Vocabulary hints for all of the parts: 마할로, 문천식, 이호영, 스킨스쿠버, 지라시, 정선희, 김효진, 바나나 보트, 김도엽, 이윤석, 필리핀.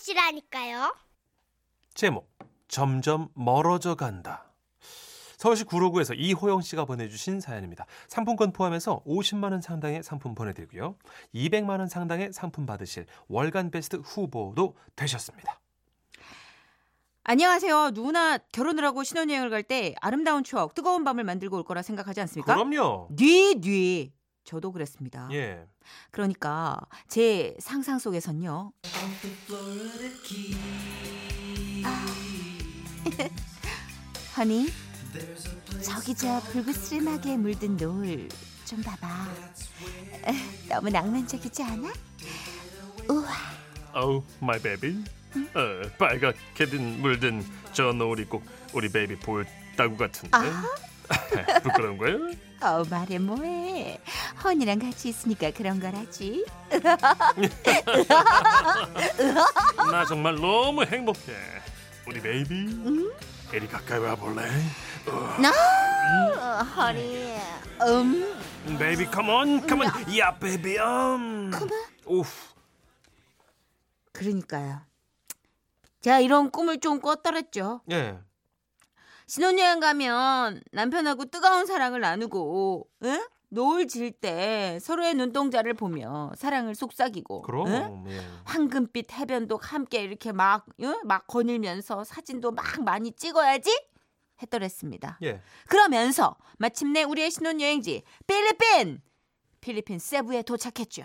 곳이라니까요. 제목, 점점 멀어져 간다. 서울시 구로구에서 이호영 씨가 보내주신 사연입니다. 상품권 포함해서 50만 원 상당의 상품 보내드리고요. 200만 원 상당의 상품 받으실 월간 베스트 후보도 되셨습니다. 안녕하세요. 누구나 결혼을 하고 신혼여행을 갈 때 아름다운 추억, 뜨거운 밤을 만들고 올 거라 생각하지 않습니까? 그럼요. 뉘. 저도 그랬습니다. 예. 그러니까 제 상상 속에선요. 허니? 저기 저 불그스름하게 물든 노을 좀 봐봐. 너무 낭만적이지 않아? 우와. Oh, my baby. 응? 빨갛게 물든 저 노을이 꼭 우리 베이비 볼따구 같은데. 부끄러운 거야? 말해 뭐해. 허니랑 같이 있으니까 그런 거라지. 나 정말 너무 행복해. 우리 베이비. 응? 에리 가까이 와볼래? No, 허니. Baby, come on, come on. Yeah, baby, Come on. 그러니까요. 제가 이런 꿈을 좀 꿨더랬죠. 예. 신혼여행 가면 남편하고 뜨거운 사랑을 나누고, 응? 노을 질 때 서로의 눈동자를 보며 사랑을 속삭이고, 그럼, 예. 황금빛 해변도 함께 이렇게 막 거닐면서 사진도 막 많이 찍어야지 했더랬습니다. 예. 그러면서 마침내 우리의 신혼여행지 필리핀 세부에 도착했죠.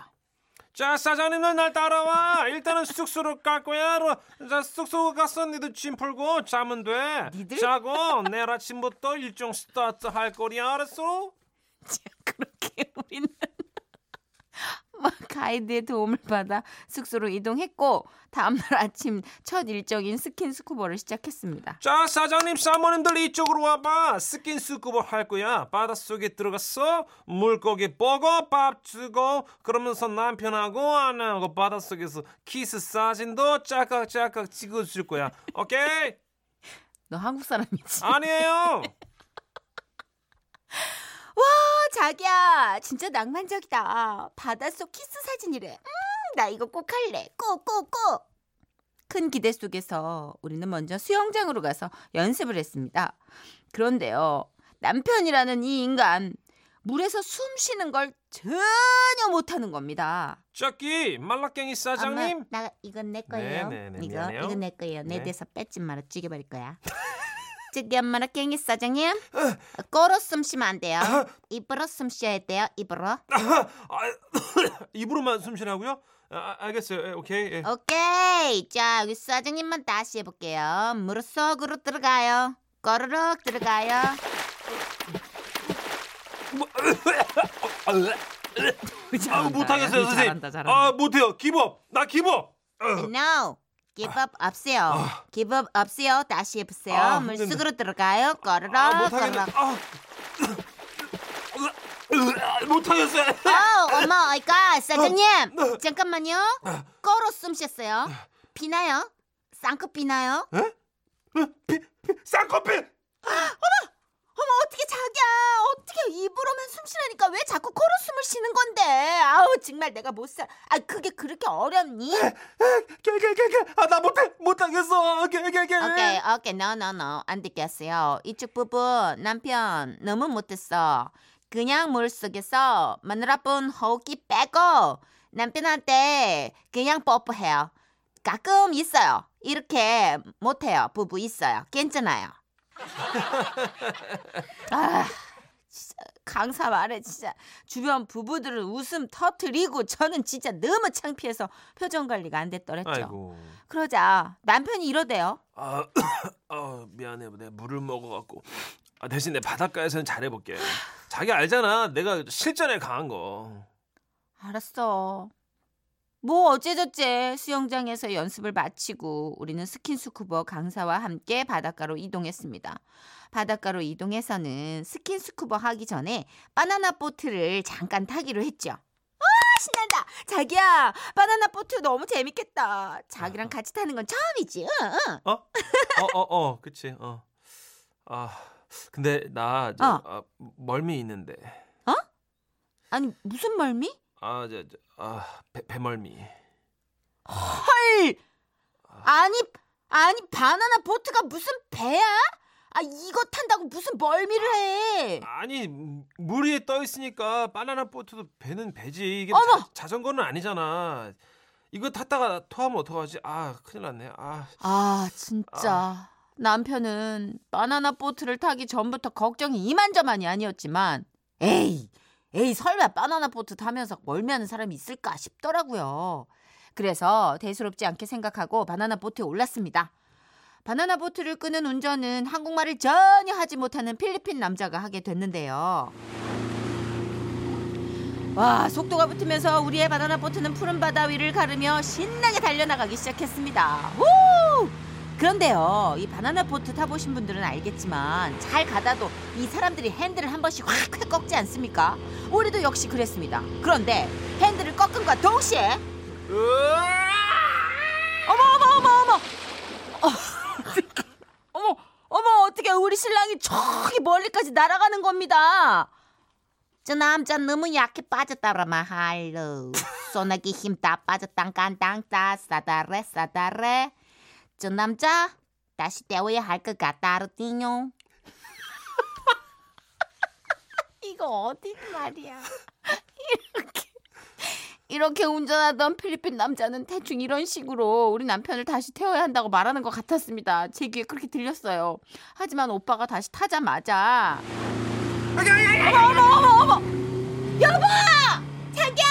자, 사장님은 날 따라와. 일단은 숙소로 갈 거야. 자, 숙소 가서 니들 짐 풀고 자면 돼. 니들? 자고 내일 아침부터 일정 스타트 할 거야. 알았어? 그렇게 우리는 막 가이드의 도움을 받아 숙소로 이동했고 다음날 아침 첫 일정인 스킨스쿠버를 시작했습니다. 자, 사장님, 사모님들 이쪽으로 와봐. 스킨스쿠버 할 거야. 바닷속에 들어갔어. 물고기 보고 밥 주고 그러면서 남편하고 아내하고 바닷속에서 키스 사진도 짝깍짝깍 찍어줄 거야. 오케이? 너 한국 사람이지? 아니에요. 와, 자기야, 진짜 낭만적이다. 바닷속 키스 사진이래. 나 이거 꼭 할래. 꼭. 큰 기대 속에서 우리는 먼저 수영장으로 가서 연습을 했습니다. 그런데요, 남편이라는 이 인간, 물에서 숨 쉬는 걸 전혀 못하는 겁니다. 저기 말라깽이 사장님. 엄마, 나 이건 내 거예요. 이건 내 거예요. 내 데서 뺏지 말아. 죽여버릴 거야. 저기 말라깽이 사장님, 꼬로 숨 쉬면 안 돼요. 입으로 숨 쉬어야 돼요. 입으로. 입으로만 숨 쉬라고요? 알겠어요. 오케이. 오케이. 자, 우리 사장님만 다시 해볼게요. 물속으로 들어가요. 꼬르륵 들어가요. 못하겠어요, 선생님. 못해요. 기법. 나 기법. No. 기법 없어요. 기법 없어요. 다시 해보세요. 물속으로 들어가요. 꼬르륵. 못하겠어요. 어머, 이까 사장님. 잠깐만요. 꼬로 숨 쉬었어요. 비나요? 쌍꺼 비나요? 쌍꺼 비? 어머, 어떻게 자기야. 어떻게 입으로만 숨 쉬라니까 왜 자꾸 코로 숨을 쉬는 건데. 아우, 정말 내가 못 살아. 그게 그렇게 어렵니? 나 못하겠어. 오케이. No. 안 되겠어요. 이쪽 부분 남편 너무 못했어. 그냥 물속에서 마누라분 호흡기 빼고 남편한테 그냥 뽀뽀해요. 가끔 있어요. 이렇게 못해요. 부부 있어요. 괜찮아요. 진짜 강사 말에 진짜 주변 부부들은 웃음 터뜨리고 저는 진짜 너무 창피해서 표정 관리가 안 됐더랬죠. 아이고. 그러자 남편이 이러대요. 미안해, 내가 물을 먹어갖고. 대신 내 바닷가에서는 잘해볼게. 자기 알잖아, 내가 실전에 강한 거. 알았어. 뭐 어째저째 수영장에서 연습을 마치고 우리는 스킨스쿠버 강사와 함께 바닷가로 이동했습니다. 바닷가로 이동해서는 스킨스쿠버 하기 전에 바나나 보트를 잠깐 타기로 했죠. 신난다. 자기야, 바나나 보트 너무 재밌겠다. 자기랑 같이 타는 건 처음이지. 그치. 근데 나 멀미 있는데. 아니, 무슨 멀미? 배멀미. 헐! 아니 바나나 보트가 무슨 배야? 아 이거 탄다고 무슨 멀미를 해? 아니 물 위에 떠 있으니까 바나나 보트도 배는 배지. 이게 자전거는 아니잖아. 이거 탔다가 토하면 어떡하지? 아 큰일 났네. 아 진짜 남편은 바나나 보트를 타기 전부터 걱정이 이만저만이 아니었지만 에이 설마 바나나 보트 타면서 멀미하는 사람이 있을까 싶더라고요. 그래서 대수롭지 않게 생각하고 바나나 보트에 올랐습니다. 바나나 보트를 끄는 운전은 한국말을 전혀 하지 못하는 필리핀 남자가 하게 됐는데요. 와, 속도가 붙으면서 우리의 바나나 보트는 푸른 바다 위를 가르며 신나게 달려나가기 시작했습니다. 우! 그런데요, 이 바나나 보트 타보신 분들은 알겠지만 잘 가다도 이 사람들이 핸들을 한 번씩 확 꺾지 않습니까? 우리도 역시 그랬습니다. 그런데 핸들을 꺾음과 동시에 어머 어떻게 우리 신랑이 저기 멀리까지 날아가는 겁니다. 저 남자 너무 약해 빠졌다라 마할로 소나기 힘 다 빠졌당 깐땅따 싸다래 저 남자 다시 때워야 할 것 같다르띵용. 이거 어디 말이야. 이렇게 운전하던 필리핀 남자는 대충 이런 식으로 우리 남편을 다시 태워야 한다고 말하는 것 같았습니다. 제 귀에 그렇게 들렸어요. 하지만 오빠가 다시 타자마자 어머 여보! 자기야!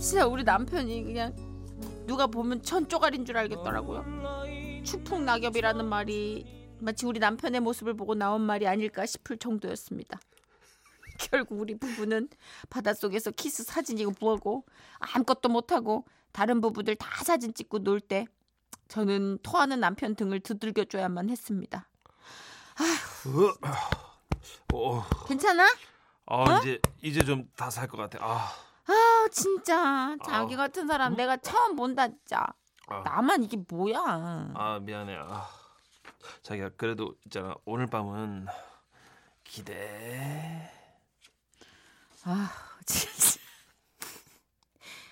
진짜 우리 남편이 그냥 누가 보면 천쪼가리인 줄 알겠더라고요. 추풍 낙엽이라는 말이 마치 우리 남편의 모습을 보고 나온 말이 아닐까 싶을 정도였습니다. 결국 우리 부부는 바닷속에서 키스 사진이고 뭐고 아무것도 못하고 다른 부부들 다 사진 찍고 놀 때 저는 토하는 남편 등을 두들겨줘야만 했습니다. 괜찮아? 이제 좀 다 살 것 같아. 진짜 자기 같은 사람 내가 처음 본다 진짜. 나만 이게 뭐야. 미안해. 자기야 그래도 있잖아 오늘 밤은 기대. 진짜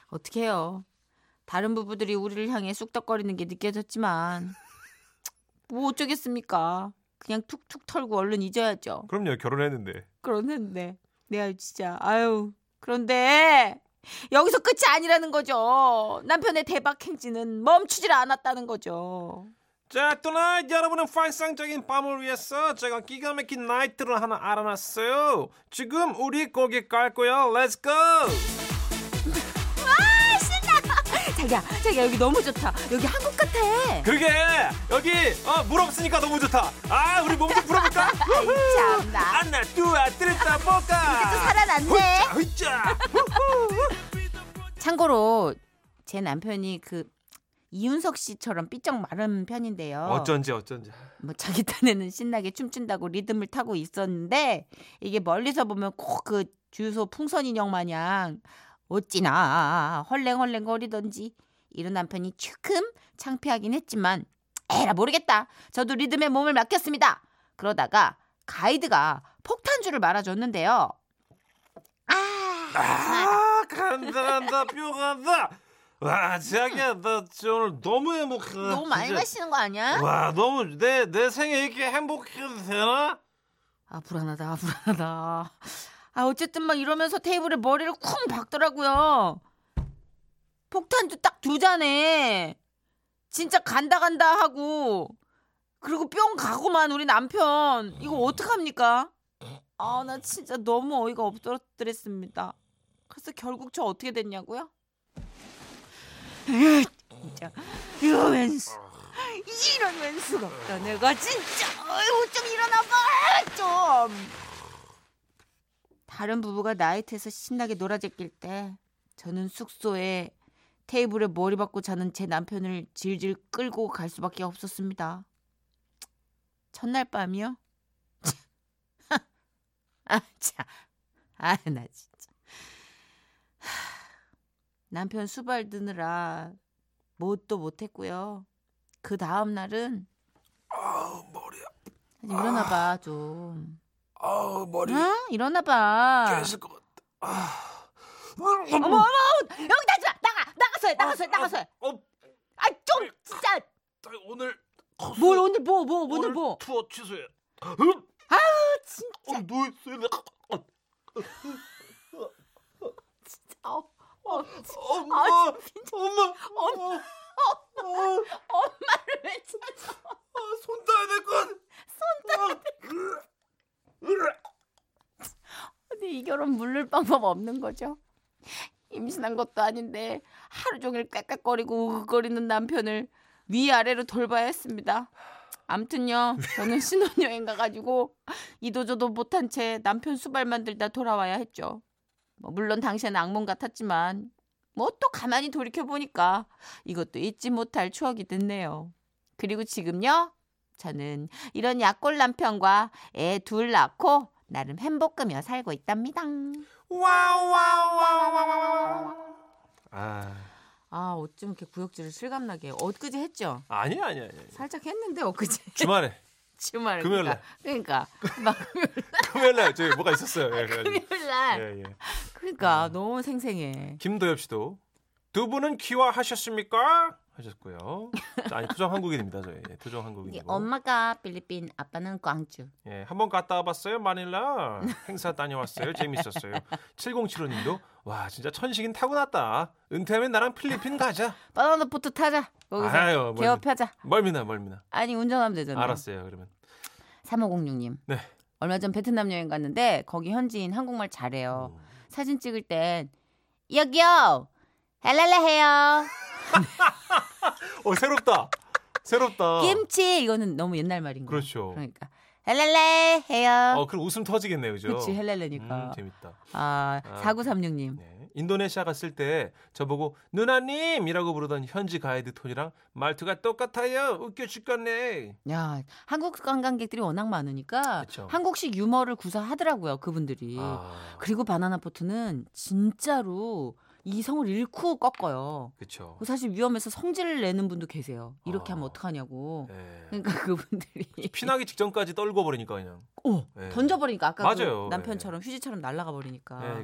어떡해요. 다른 부부들이 우리를 향해 쑥덕거리는 게 느껴졌지만 뭐 어쩌겠습니까. 그냥 툭툭 털고 얼른 잊어야죠. 그럼요. 결혼했는데 내가 진짜 그런데 여기서 끝이 아니라는 거죠. 남편의 대박 행진은 멈추질 않았다는 거죠. 자, 또날 여러분의 환상적인 밤을 위해서 제가 기가 막힌 나이트를 하나 알아놨어요. 지금 우리 거기 갈 거야. Let's go. 와, 신나. 자기야 여기 너무 좋다. 여기 한국 같아. 그러게 여기 물 없으니까 너무 좋다. 우리 몸 좀 풀어볼까? 참나. 하나, 둘, 셋, 다 볼까. 이제 또 살아났네. 훌쩍. 참고로 제 남편이 이윤석 씨처럼 삐쩍 마른 편인데요. 어쩐지. 뭐 자기 딴에는 신나게 춤춘다고 리듬을 타고 있었는데 이게 멀리서 보면 꼭 그 주유소 풍선 인형 마냥 어찌나 헐랭헐랭 거리던지 이런 남편이 조금 창피하긴 했지만 에라 모르겠다. 저도 리듬에 몸을 맡겼습니다. 그러다가 가이드가 폭탄주를 말아줬는데요. 간다 뿅간다. 와 자기야 나 오늘 너무 행복해. 너무 많이 진짜. 마시는 거 아니야? 와 너무 내 생에 이렇게 행복해도 되나? 불안하다. 어쨌든 막 이러면서 테이블에 머리를 쿵 박더라고요. 폭탄도 딱 두 잔에 진짜 간다 하고 그리고 뿅 가고만 우리 남편 이거 어떡합니까? 나 진짜 너무 어이가 없더랬습니다. 그래서 결국 저 어떻게 됐냐고요? 진짜 이거 웬수 이런 웬수가 없다 내가 진짜. 좀 일어나봐. 좀 다른 부부가 나이트에서 신나게 놀아제낄 때 저는 숙소에 테이블에 머리 박고 자는 제 남편을 질질 끌고 갈 수밖에 없었습니다. 첫날 밤이요? 나 진짜 남편 수발 드느라 뭣도 못했고요. 그 다음 날은 머리야. 일어나봐 좀. 머리. 일어나봐. 깨질 것 같다. 어머 어머 여기 다지 마. 나가서 해. 아 좀 진짜. 오늘 뭘 오늘 뭐 오늘 뭐 투어 취소해. 아우 진짜. 진짜. 엄마 엄마를 왜 찾아? 손 따야 될 건. 근데 이 결혼 물릴 방법 없는 거죠? 임신한 것도 아닌데 하루 종일 깍깍거리고 우거리는 남편을 위아래로 돌봐야 했습니다. 아무튼요 저는 신혼여행 가가지고 이도저도 못한 채 남편 수발 만들다 돌아와야 했죠. 뭐 물론 당시에는 악몽 같았지만 뭐 또 가만히 돌이켜보니까 이것도 잊지 못할 추억이 됐네요. 그리고 지금요 저는 이런 약골 남편과 애 둘 낳고 나름 행복하며 살고 있답니다. 와와와와와와. 아 어쩜 이렇게 구역질을 실감나게 엊그제 했죠? 아니야. 살짝 했는데 엊그제. 주말에. 금요일날. 그러니까 막 금요일날 저희 뭐가 있었어요. 예, 금요일날. 예. 그러니까 너무 생생해. 김도엽 씨도 두 분은 귀화하셨습니까? 하셨고요. 아니 토종 한국인입니다. 저희 토종 한국인이고. 엄마가 필리핀, 아빠는 광주. 예, 한번 갔다 와봤어요. 마닐라 행사 다녀왔어요. 재밌었어요. 7075님도 와 진짜 천식인 타고났다. 은퇴하면 나랑 필리핀 가자. 바나나 보트 타자. 거기서 아유, 개업하자. 멀미나. 아니 운전하면 되잖아요. 알았어요. 그러면 3506님. 네. 얼마 전 베트남 여행 갔는데 거기 현지인 한국말 잘해요. 사진 찍을 땐 여기요. 헬렐라 해요. 새롭다. 김치 이거는 너무 옛날 말인 거예요. 그렇죠. 그러니까 헬렐레 해요. 그럼 웃음 터지겠네요, 그죠? 그렇지 헬렐레니까. 재밌다. 4936님. 네. 인도네시아 갔을 때 저보고 누나님이라고 부르던 현지 가이드 톤이랑 말투가 똑같아요. 웃겨 죽겠네. 야 한국 관광객들이 워낙 많으니까 그쵸. 한국식 유머를 구사하더라고요, 그분들이. 그리고 바나나 보트는 진짜로. 이성을 잃고 꺾어요. 그렇죠. 사실 위험해서 성질을 내는 분도 계세요. 이렇게 하면 어떡하냐고. 네. 그러니까 그분들이 피나기 직전까지 떨궈 버리니까 그냥. 네. 던져 버리니까 아까 그 남편처럼 네. 휴지처럼 날아가 버리니까.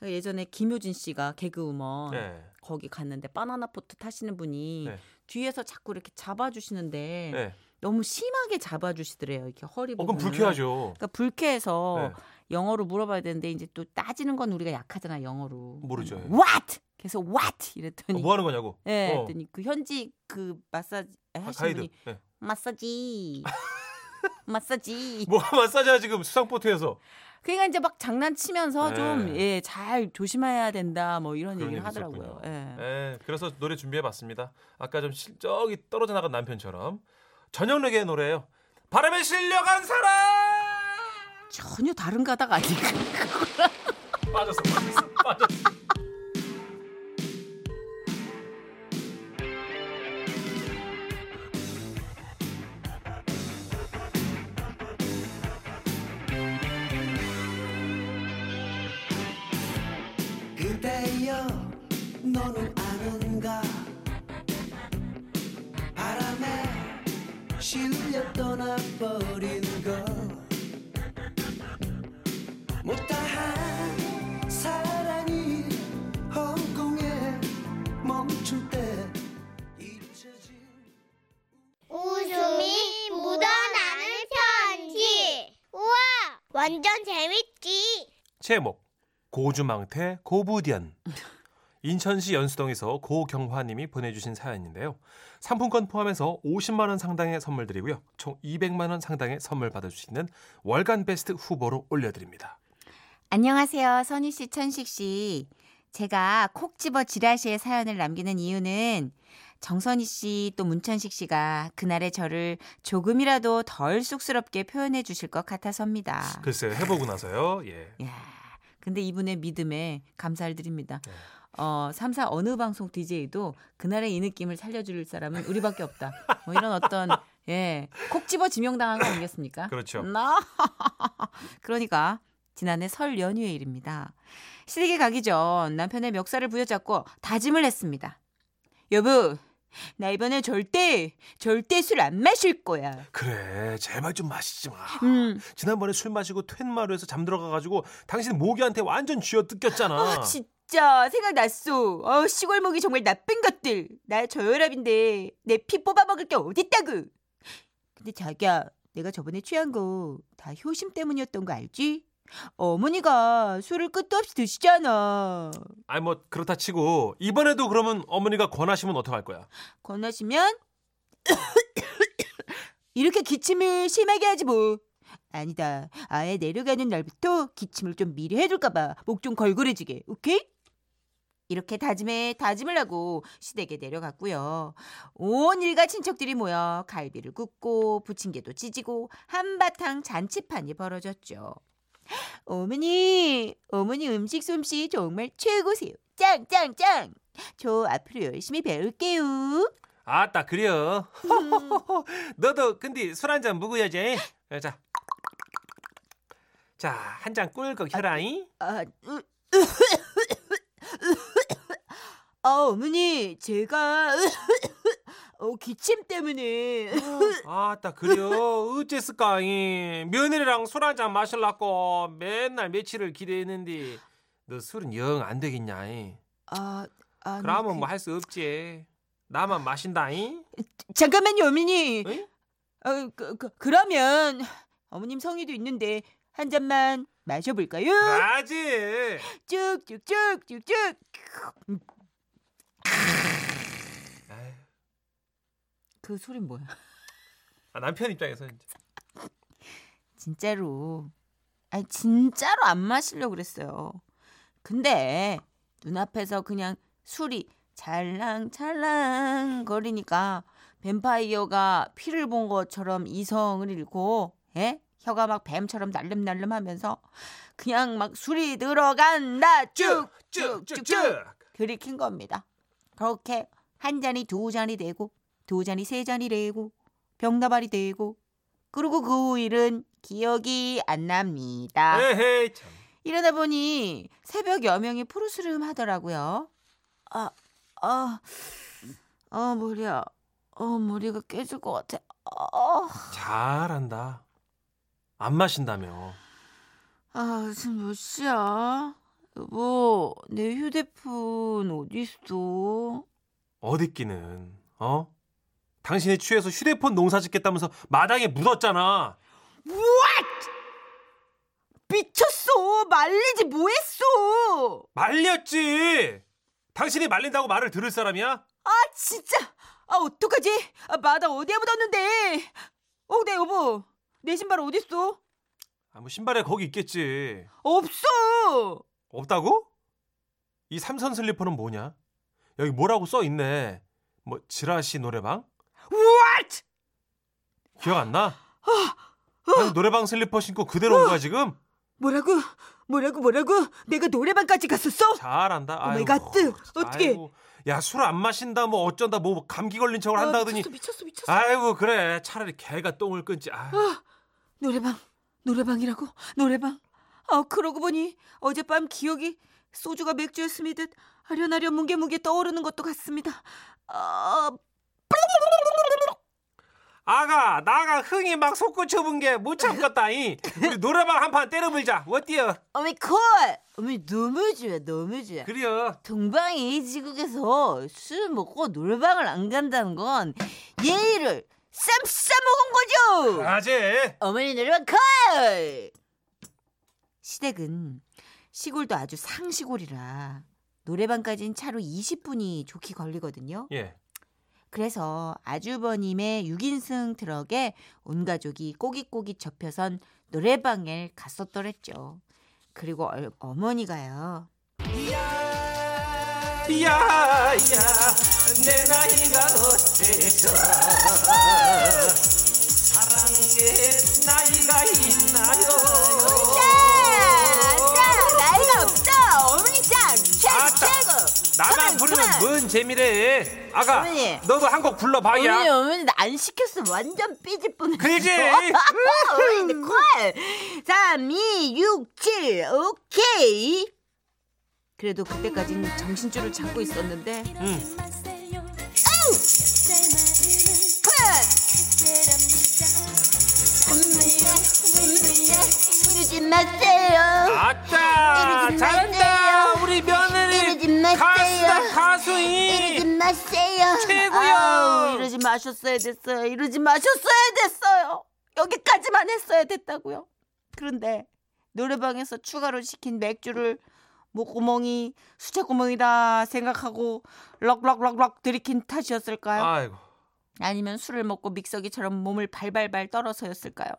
네, 예전에 김효진 씨가 개그우먼 네. 거기 갔는데 바나나 보트 타시는 분이 네. 뒤에서 자꾸 이렇게 잡아주시는데 네. 너무 심하게 잡아주시더래요. 이렇게 허리 부분. 그럼 불쾌하죠. 그러니까 불쾌해서. 네. 영어로 물어봐야 되는데 이제 또 따지는 건 우리가 약하잖아 영어로. 모르죠. What? 그래서 what? 이랬더니 뭐 하는 거냐고. 네, 그랬더니 그 현지 그 마사지 하시는 분이 네. 마사지. 뭐 마사지야 지금 수상포트에서. 그러니까 이제 막 장난치면서 네. 좀 예, 잘 조심해야 된다 뭐 이런 얘기를 하더라고요. 예. 그래서 노래 준비해봤습니다. 아까 좀 저기 떨어져 나간 남편처럼 저녁 레게 노래예요. 바람에 실려간 사람. 전혀 다른 가닥 아니에요. 빠졌어. 그대여 너는 아는가 바람에 실려 떠나버린 것 못다한 사랑이 허공에 멈출 때 잊혀진 웃음이 묻어나는 편지. 우와 완전 재밌지. 제목 고주망태 고부련. 인천시 연수동에서 고경화님이 보내주신 사연인데요. 상품권 포함해서 50만 원 상당의 선물 드리고요. 총 200만 원 상당의 선물 받을 수 있는 월간 베스트 후보로 올려드립니다. 안녕하세요. 선희 씨, 천식 씨. 제가 콕 집어 지라시의 사연을 남기는 이유는 정선희 씨 또 문천식 씨가 그날의 저를 조금이라도 덜 쑥스럽게 표현해 주실 것 같아서입니다. 글쎄요. 해보고 나서요. 예. 이야, 근데 이분의 믿음에 감사를 드립니다. 네. 3사 어느 방송 DJ도 그날의 이 느낌을 살려줄 사람은 우리밖에 없다. 뭐 이런 어떤 예 콕 집어 지명당한 거 아니겠습니까? 그렇죠. 그러니까 지난해 설 연휴의 일입니다. 시댁에 가기 전 남편의 멱살을 부여잡고 다짐을 했습니다. 여보 나 이번에 절대 술 안 마실 거야. 그래 제발 좀 마시지 마. 지난번에 술 마시고 퇴마루에서 잠들어가가지고 당신 모기한테 완전 쥐어뜯겼잖아. 진짜 생각났어. 시골목이 정말 나쁜 것들. 나 저혈압인데 내 피 뽑아먹을 게 어딨다고. 근데 자기야, 내가 저번에 취한 거 다 효심 때문이었던 거 알지? 어머니가 술을 끝도 없이 드시잖아. 아니 뭐 그렇다 치고 이번에도 그러면 어머니가 권하시면 어떡할 거야? 권하시면? 이렇게 기침을 심하게 하지 뭐. 아니다, 아예 내려가는 날부터 기침을 좀 미리 해줄까 봐. 목 좀 걸그레지게. 오케이? 이렇게 다짐을 하고 시댁에 내려갔고요. 온 일가 친척들이 모여 갈비를 굽고 부침개도 찢고 한바탕 잔치판이 벌어졌죠. 어머니 음식 솜씨 정말 최고세요. 짱짱짱. 저 앞으로 열심히 배울게요. 아따 그래요. 너도 근데 술 한잔 묵어야지. 자, 한 잔 꿀꺽 혈아잉. 어머니, 제가 기침 때문에. 아따 그래요. 어째스까잉. 며느리랑 술 한잔 마실라고 맨날 며칠을 기대했는데 너 술은 영 안 되겠냐잉. 그러면 뭐 할 수 없지. 나만 마신다잉. 잠깐만요, 어머니. 응? 그러면 어머님 성의도 있는데 한 잔만 마셔볼까요? 맞지. 쭉쭉쭉쭉쭉. 그 소린 뭐야? 남편 입장에서 이제. 진짜로 안 마시려고 그랬어요. 근데 눈앞에서 그냥 술이 찰랑찰랑 거리니까 뱀파이어가 피를 본 것처럼 이성을 잃고, 예? 혀가 막 뱀처럼 날름날름 하면서 그냥 막 술이 들어간다 쭉쭉쭉쭉 들이킨 겁니다. 그렇게 한 잔이 두 잔이 되고 두 잔이 세 잔이 되고 병나발이 되고, 그리고 그 후일은 기억이 안 납니다. 에헤이, 참. 이러다 보니 새벽 여명이 푸르스름 하더라고요. 머리야. 머리가 깨질 것 같아. 잘한다. 안 마신다며. 지금 몇 시야? 여보, 내 휴대폰 어디 있어? 어딨기는. 당신이 취해서 휴대폰 농사 짓겠다면서 마당에 묻었잖아. What? 미쳤어. 말리지 뭐했어. 말렸지. 당신이 말린다고 말을 들을 사람이야? 진짜. 어떡하지? 마당 어디에 묻었는데. 내 여보, 내 신발 어딨어? 뭐 신발에 거기 있겠지. 없어. 없다고? 이 삼선 슬리퍼는 뭐냐? 여기 뭐라고 써 있네. 뭐 지라시 노래방? What? 기억 안 나? 노래방 슬리퍼 신고 그대로 온 거야 지금? 뭐라고? 내가 노래방까지 갔었어? 잘한다. 아이고. 오마이갓. 어떻게? 야, 술 안 마신다 뭐 어쩐다 뭐 감기 걸린 척을 한다 하더니. 미쳤어. 아이고 그래, 차라리 개가 똥을 끊지. 노래방이라고? 노래방. 그러고 보니 어젯밤 기억이 소주가 맥주였음이듯 아련아련 뭉게뭉게 떠오르는 것도 같습니다. 아가, 나가 흥이 막 솟구쳐본 게 못 참겠다잉. 우리 노래방 한 판 때려불자. 어때요? 어미 콜! 어미 너무 좋아. 그래요. 동방이 이 지국에서 술 먹고 노래방을 안 간다는 건 예의를 쌈싸먹은 거죠. 아재. 어머니 노래방 콜! 시댁은 시골도 아주 상시골이라 노래방까지는 차로 20분이 좋게 걸리거든요. 예. 그래서 아주버님의 6인승 트럭에 온 가족이 꼬깃꼬깃 접혀선 노래방에 갔었더랬죠. 그리고 어머니가요. 야야 내 나이가 어째서 사랑에 나이가 있나요. 나이가 없어. 어머니 짱 최고. 나만 부르면 뭔 재미래. 아가, 어머니. 너도 한 곡 불러봐야. 어머니, 나 안 시켰어. 완전 삐질 뻔했어. 그지? 어머니, 콜! 3, 2, 6, 7, 오케이. 그래도 그때까진 정신줄을 잡고 있었는데. 아우! 콜! 부르지 마세요. 아따! 잘한다! 우리 며느리! 마세요. 가수다 가수이. 이러지 마세요. 최고야. 아우, 이러지 마셨어야 됐어요. 이러지 마셨어야 됐어요. 여기까지만 했어야 됐다고요. 그런데 노래방에서 추가로 시킨 맥주를 목구멍이 수채구멍이다 생각하고 럭럭럭럭 들이킨 탓이었을까요? 아이고. 아니면 술을 먹고 믹서기처럼 몸을 발발발 떨어서였을까요?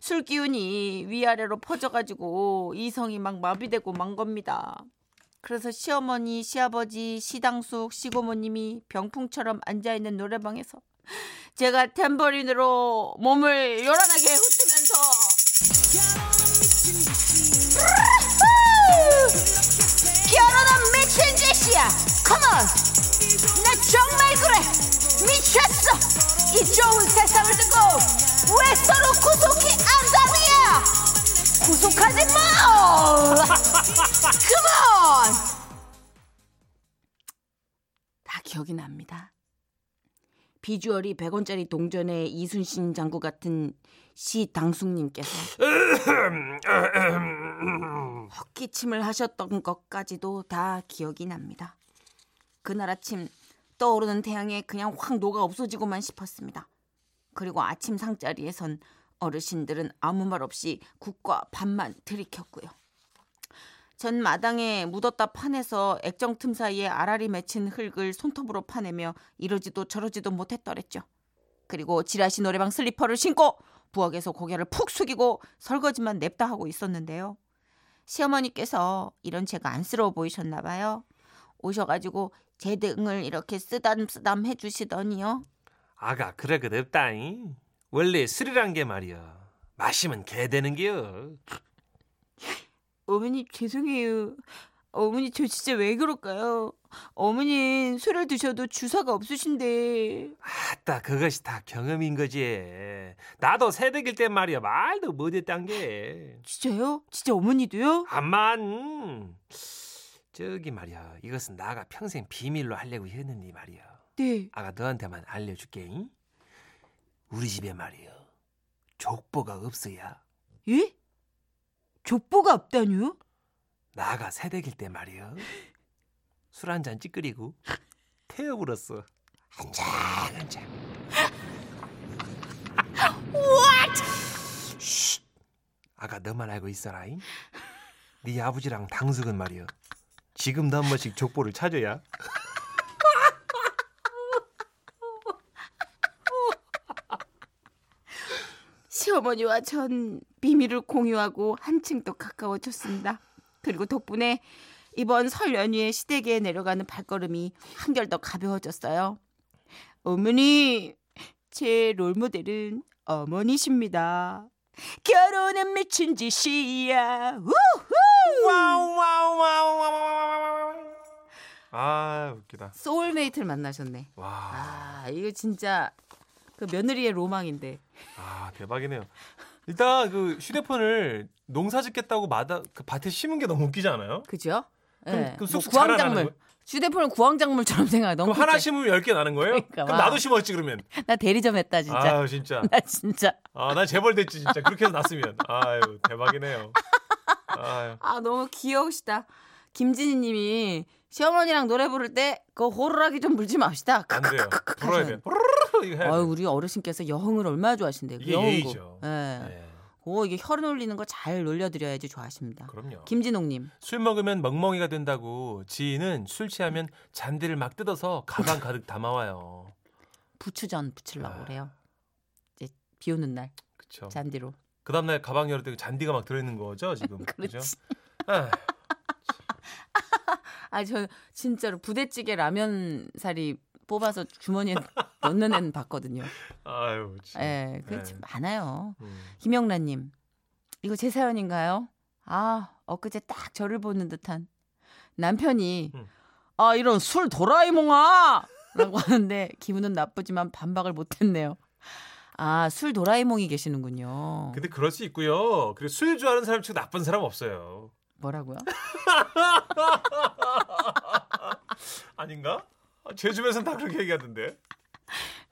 술 기운이 위아래로 퍼져가지고 이성이 막 마비되고 만 겁니다. 그래서 시어머니, 시아버지, 시당숙, 시고모님이 병풍처럼 앉아있는 노래방에서 제가 탬버린으로 몸을 요란하게 훑으면서 결혼한 미친 짓이야. 컴온, 나 정말 그래 미쳤어. 이 좋은 세상을 듣고 왜 서로 구속이 안 당해야? 구속하지 마! 컴온! 다 기억이 납니다. 비주얼이 100원짜리 동전의 이순신 장구 같은 시당숙님께서 헛기침을 하셨던 것까지도 다 기억이 납니다. 그날 아침 떠오르는 태양에 그냥 확 녹아 없어지고만 싶었습니다. 그리고 아침 상자리에선 어르신들은 아무 말 없이 국과 밥만 들이켰고요. 전 마당에 묻었다 파내서 액정 틈 사이에 아라리 맺힌 흙을 손톱으로 파내며 이러지도 저러지도 못했더랬죠. 그리고 지라시 노래방 슬리퍼를 신고 부엌에서 고개를 푹 숙이고 설거지만 냅다 하고 있었는데요. 시어머니께서 이런 제가 안쓰러워 보이셨나 봐요. 오셔가지고 제 등을 이렇게 쓰담쓰담 해주시더니요. 아가 그래 그 냅다잉. 원래 술이란 게 말이야 마시면 개 되는 게요. 어머니 죄송해요. 어머니 저 진짜 왜 그럴까요? 어머니 술을 드셔도 주사가 없으신데. 아따 그것이 다 경험인 거지. 나도 새댁일 때 말이야 말도 못했단 게. 진짜요? 진짜 어머니도요? 암만 저기 말이야 이것은 나가 평생 비밀로 하려고 했는데 말이야. 네. 아가 너한테만 알려줄게. 잉? 우리 집에 말이요 족보가 없어야. 예? 족보가 없다뇨? 나가 새댁일 때 말이요 술 한잔 찌끄리고 태워불었어. 한잔. What? 아가 너만 알고 있어라. 잉? 네 아버지랑 당숙은 말이요 지금도 한 번씩 족보를 찾아야. 시어머니와 전 비밀을 공유하고 한층 더 가까워졌습니다. 그리고 덕분에 이번 설 연휴에 시댁에 내려가는 발걸음이 한결 더 가벼워졌어요. 어머니, 제 롤모델은 어머니십니다. 결혼은 미친 짓이야. 우후! 와우. 아, 웃기다. 소울메이트를 만나셨네. 와. 아, 이거 진짜 그 며느리의 로망인데. 아 대박이네요. 일단 그 휴대폰을 농사짓겠다고 마다 그 밭에 심은 게 너무 웃기지 않아요? 그죠? 네. 그럼 쑥쑥 뭐 자라나는 거예요? 휴대폰을 구황작물처럼 생각해. 너무 그럼 하나 심으면 10개 나는 거예요? 그러니까, 그럼 나도 심었지 그러면. 나 대리점 했다 진짜. 아 진짜. 나 진짜. 아 난 재벌됐지 진짜. 그렇게 해서 났으면. 아유 대박이네요. 아유. 아 너무 귀여우시다. 김진희님이 시어머니랑 노래 부를 때 그 호루라기 좀 물지 맙시다. 안 돼요. 불어야 돼. 아유, 우리 어르신께서 여흥을 얼마나 좋아하신대요. 이게 예의죠. 예. 오, 이게 혈 놀리는 거 잘 놀려드려야지 좋아하십니다. 그럼요. 김진옥님. 술 먹으면 멍멍이가 된다고 지인은 술 취하면 잔디를 막 뜯어서 가방 가득 담아와요. 부추전 부치려고 아. 그래요. 이제 비 오는 날. 그쵸. 잔디로. 그 다음날 가방 열을 때 잔디가 막 들어있는 거죠 지금. 그렇죠. 아, 저 진짜로 부대찌개 라면 사리 뽑아서 주머니에 넣는 애는 봤거든요. 아유, 진짜. 예, 그게 참 많아요. 김영란님, 이거 제 사연인가요? 아, 엊그제 딱 저를 보는 듯한 남편이 아, 이런 술 도라이몽아! 라고 하는데 기분은 나쁘지만 반박을 못했네요. 아, 술 도라이몽이 계시는군요. 근데 그럴 수 있고요. 그리고 술 좋아하는 사람 치고 나쁜 사람 없어요. 뭐라고요? 아닌가? 제 주변에서는 다 그렇게 얘기하던데.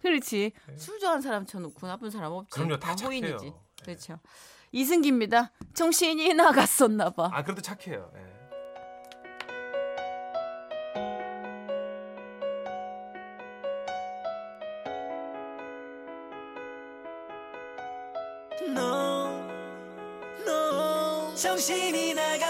그렇지. 네. 술 좋아하는 사람 쳐놓고 나쁜 사람 없지. 그럼요. 다 호인이지. 네. 그렇죠. 이승기입니다. 정신이 나갔었나 봐. 아 그래도 착해요. 네. 정신이 나가.